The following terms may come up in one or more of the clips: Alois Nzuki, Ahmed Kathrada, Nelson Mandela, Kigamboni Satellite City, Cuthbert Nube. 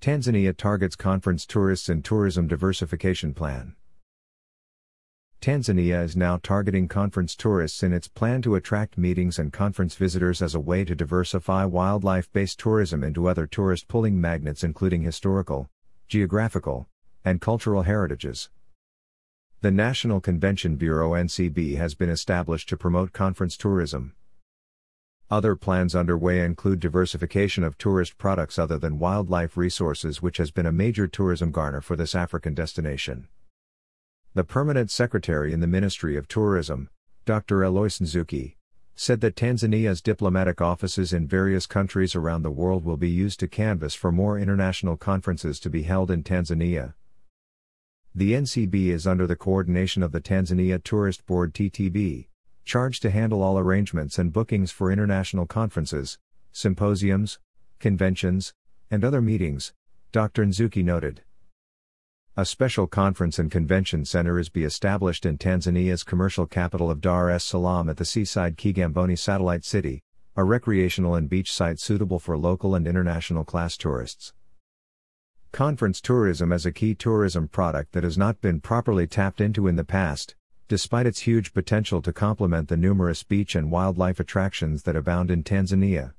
Tanzania targets conference tourists in tourism diversification plan. Tanzania is now targeting conference tourists in its plan to attract meetings and conference visitors as a way to diversify wildlife-based tourism into other tourist-pulling magnets including historical, geographical, and cultural heritages. The National Convention Bureau (NCB) has been established to promote conference tourism. Other plans underway include diversification of tourist products other than wildlife resources, which has been a major tourism garner for this African destination. The permanent secretary in the Ministry of Tourism, Dr. Alois Nzuki, said that Tanzania's diplomatic offices in various countries around the world will be used to canvass for more international conferences to be held in Tanzania. The NCB is under the coordination of the Tanzania Tourist Board (TTB), charged to handle all arrangements and bookings for international conferences, symposiums, conventions, and other meetings, Dr. Nzuki noted. A special conference and convention center is be established in Tanzania's commercial capital of Dar es Salaam at the seaside Kigamboni Satellite City, a recreational and beach site suitable for local and international class tourists. Conference tourism as a key tourism product that has not been properly tapped into in the past, despite its huge potential to complement the numerous beach and wildlife attractions that abound in Tanzania.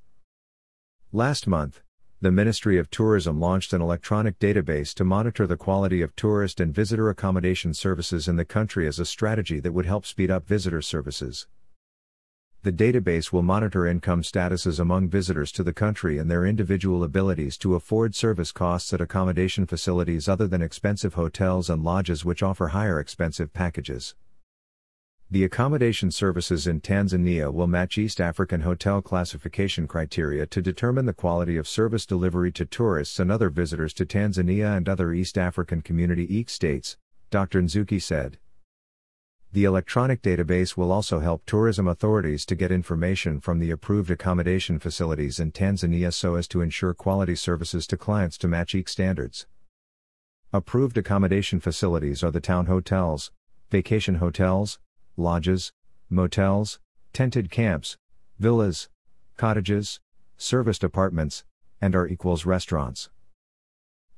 Last month, the Ministry of Tourism launched an electronic database to monitor the quality of tourist and visitor accommodation services in the country as a strategy that would help speed up visitor services. The database will monitor income statuses among visitors to the country and their individual abilities to afford service costs at accommodation facilities other than expensive hotels and lodges which offer higher expensive packages. The accommodation services in Tanzania will match East African hotel classification criteria to determine the quality of service delivery to tourists and other visitors to Tanzania and other East African community states, Dr. Nzuki said. The electronic database will also help tourism authorities to get information from the approved accommodation facilities in Tanzania so as to ensure quality services to clients to match EEC standards. Approved accommodation facilities are the town hotels, vacation hotels, lodges, motels, tented camps, villas, cottages, serviced apartments, and R= restaurants.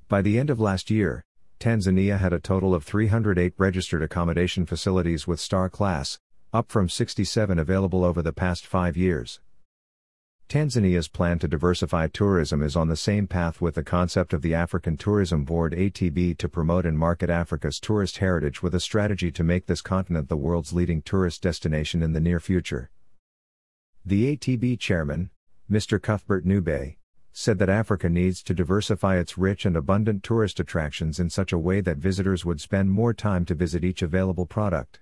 By the end of last year, Tanzania had a total of 308 registered accommodation facilities with star class, up from 67 available over the past 5 years. Tanzania's plan to diversify tourism is on the same path with the concept of the African Tourism Board (ATB) to promote and market Africa's tourist heritage with a strategy to make this continent the world's leading tourist destination in the near future. The ATB chairman, Mr. Cuthbert Nube, said that Africa needs to diversify its rich and abundant tourist attractions in such a way that visitors would spend more time to visit each available product.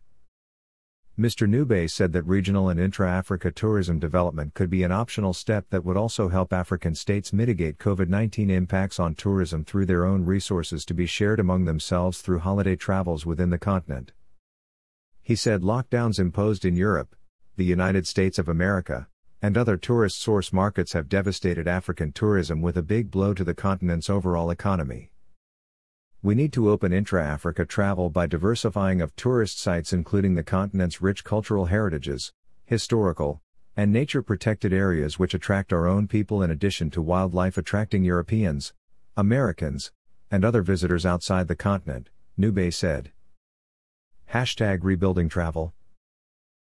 Mr. Nube said that regional and intra-Africa tourism development could be an optional step that would also help African states mitigate COVID-19 impacts on tourism through their own resources to be shared among themselves through holiday travels within the continent. He said lockdowns imposed in Europe, the United States of America, and other tourist source markets have devastated African tourism with a big blow to the continent's overall economy. We need to open intra-Africa travel by diversifying of tourist sites including the continent's rich cultural heritages, historical, and nature-protected areas which attract our own people in addition to wildlife attracting Europeans, Americans, and other visitors outside the continent, Nube said. #RebuildingTravel